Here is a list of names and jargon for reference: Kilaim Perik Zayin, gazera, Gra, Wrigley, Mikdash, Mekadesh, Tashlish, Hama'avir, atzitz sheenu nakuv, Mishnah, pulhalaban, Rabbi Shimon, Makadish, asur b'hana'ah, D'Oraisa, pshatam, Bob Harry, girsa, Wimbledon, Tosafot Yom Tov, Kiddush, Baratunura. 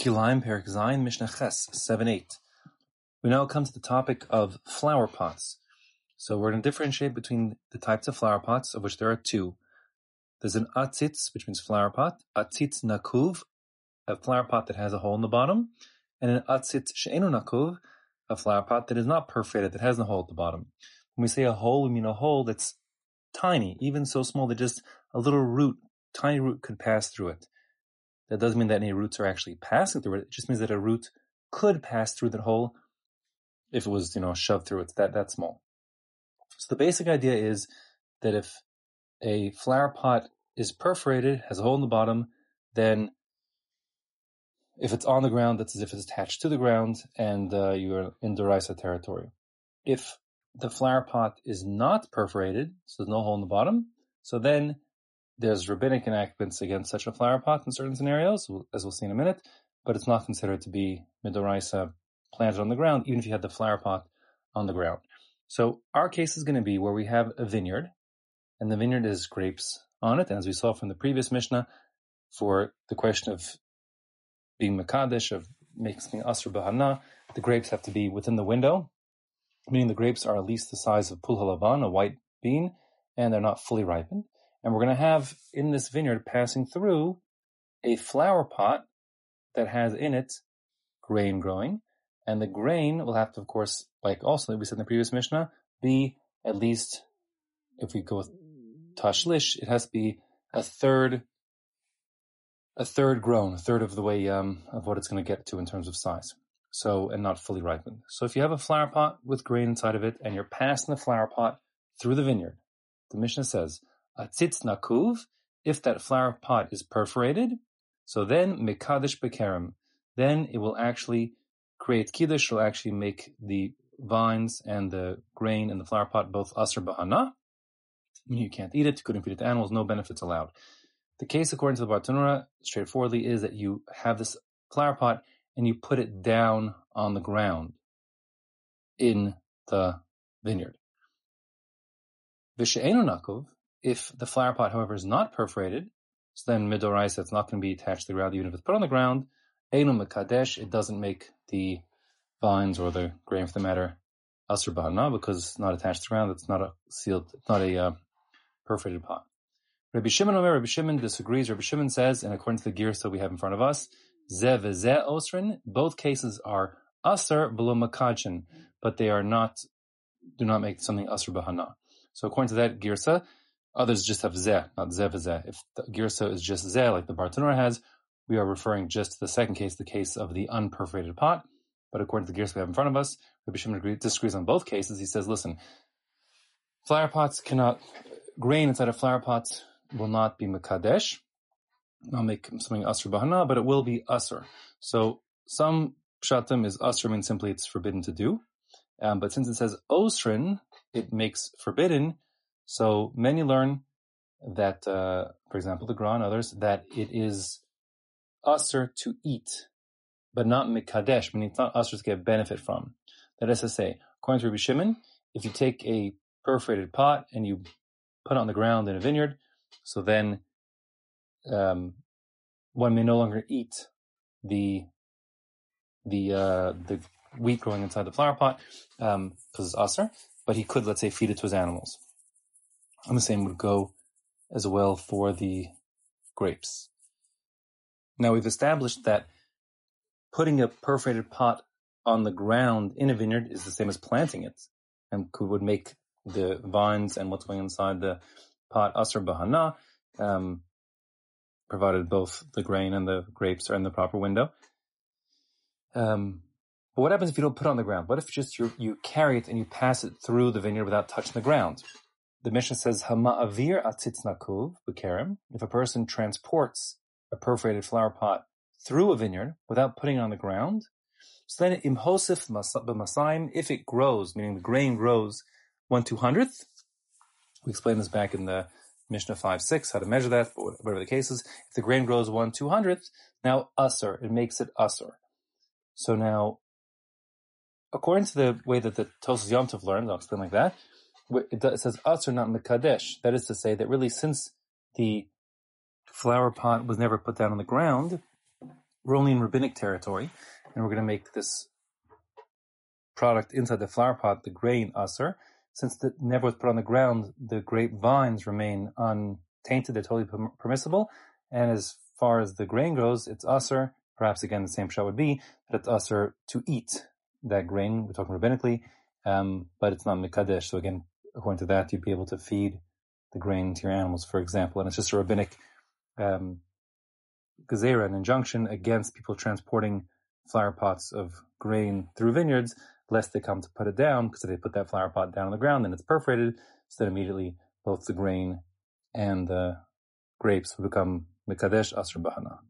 Kilaim Perik Zayin Mishnah Ches 7-8. We now come to the topic of flower pots. So we're going to differentiate between the types of flower pots, of which there are two. There's an atzitz, which means flower pot, atzitz nakuv, a flower pot that has a hole in the bottom, and an atzitz sheenu nakuv, a flower pot that is not perforated, that has a hole at the bottom. When we say a hole, we mean a hole that's tiny, even so small that just a little root, tiny root could pass through it. That doesn't mean that any roots are actually passing through it. It just means that a root could pass through that hole if it was, shoved through it. It's that small. So the basic idea is that if a flower pot is perforated, has a hole in the bottom, then if it's on the ground, that's as if it's attached to the ground and you are in D'Oraisa territory. If the flower pot is not perforated, so there's no hole in the bottom, so then there's rabbinic enactments against such a flower pot in certain scenarios, as we'll see in a minute, but it's not considered to be D'Oraisa planted on the ground, even if you had the flower pot on the ground. So our case is going to be where we have a vineyard, and the vineyard has grapes on it, and as we saw from the previous Mishnah, for the question of being Makadish, of making something asur b'hana'ah, the grapes have to be within the window, meaning the grapes are at least the size of pulhalaban, a white bean, and they're not fully ripened. And we're going to have in this vineyard passing through a flower pot that has in it grain growing. And the grain will have to, of course, like also we said in the previous Mishnah, be at least, if we go with Tashlish, it has to be a third grown, a third of the way of what it's going to get to in terms of size. So, and not fully ripened. So if you have a flower pot with grain inside of it and you're passing the flower pot through the vineyard, the Mishnah says, atzitz nakuv, if that flower pot is perforated, so then mikdash bekerem, then it will actually create Kiddush, will actually make the vines and the grain and the flower pot both asur b'hana'ah. You can't eat it, you couldn't feed it to animals, no benefits allowed. The case, according to the Baratunura, straightforwardly is that you have this flower pot and you put it down on the ground in the vineyard. V'she'enu nakuv, if the flower pot, however, is not perforated, so then D'Oraisa, it's not going to be attached to the ground, even if it's put on the ground, Einu Mekadesh, it doesn't make the vines or the grain, for the matter, Asur B'hana'ah, because it's not attached to the ground, it's not a sealed, it's not a perforated pot. Rabbi Shimon disagrees. Rabbi Shimon says, and according to the girsa we have in front of us, Ze v'ze osrin, both cases are Asur B'lo Mekadshin, but they are not, do not make something Asur B'hana'ah. So according to that girsa, others just have zeh, not zeh v'zeh. If the girsa is just zeh, like the Baratunura has, we are referring just to the second case, the case of the unperforated pot. But according to the girsa we have in front of us, Rabbi Shimon disagrees on both cases. He says, listen, flower pots cannot, grain inside of flower pots will not be mekadesh, not make something asur b'hana'ah, but it will be asur. So some pshatam is asur, means simply it's forbidden to do. But since it says osrin, it makes forbidden. So many learn that, for example, the Gra and others, that it is asur to eat, but not mekadesh, meaning it's not asur to get benefit from. That is to say, according to Rabbi Shimon, if you take a perforated pot and you put it on the ground in a vineyard, so then one may no longer eat the wheat growing inside the flower pot because it's asur, but he could, let's say, feed it to his animals. And the same would go as well for the grapes. Now we've established that putting a perforated pot on the ground in a vineyard is the same as planting it, and would make the vines and what's going inside the pot asur b'hana'ah, provided both the grain and the grapes are in the proper window. But what happens if you don't put it on the ground? What if just you carry it and you pass it through the vineyard without touching the ground? The Mishnah says, "Hama'avir atzitz nakuv b'kerem." If a person transports a perforated flower pot through a vineyard without putting it on the ground, so then imhosif b'masayim, if it grows, meaning the grain grows 1/200th. We explained this back in the Mishnah 5-6 how to measure that, but whatever the case is, if the grain grows 1/200th, now asur, it makes it asur. So now, according to the way that the Tosafot Yom Tov learned, I'll explain like that. It says asur, not mekadesh. That is to say that really, since the flower pot was never put down on the ground, we're only in rabbinic territory, and we're going to make this product inside the flower pot, the grain asur. Since the never was put on the ground, the grapevines remain untainted, they're totally permissible, and as far as the grain goes, it's asur. Perhaps again the same pshat would be that it's asur to eat that grain, we're talking rabbinically, but it's not Makadish, so again, according to that, you'd be able to feed the grain to your animals, for example, and it's just a rabbinic gazera, an injunction against people transporting flower pots of grain through vineyards, lest they come to put it down, because if they put that flower pot down on the ground, then it's perforated, so that immediately both the grain and the grapes will become Mekadesh asur b'hana'ah.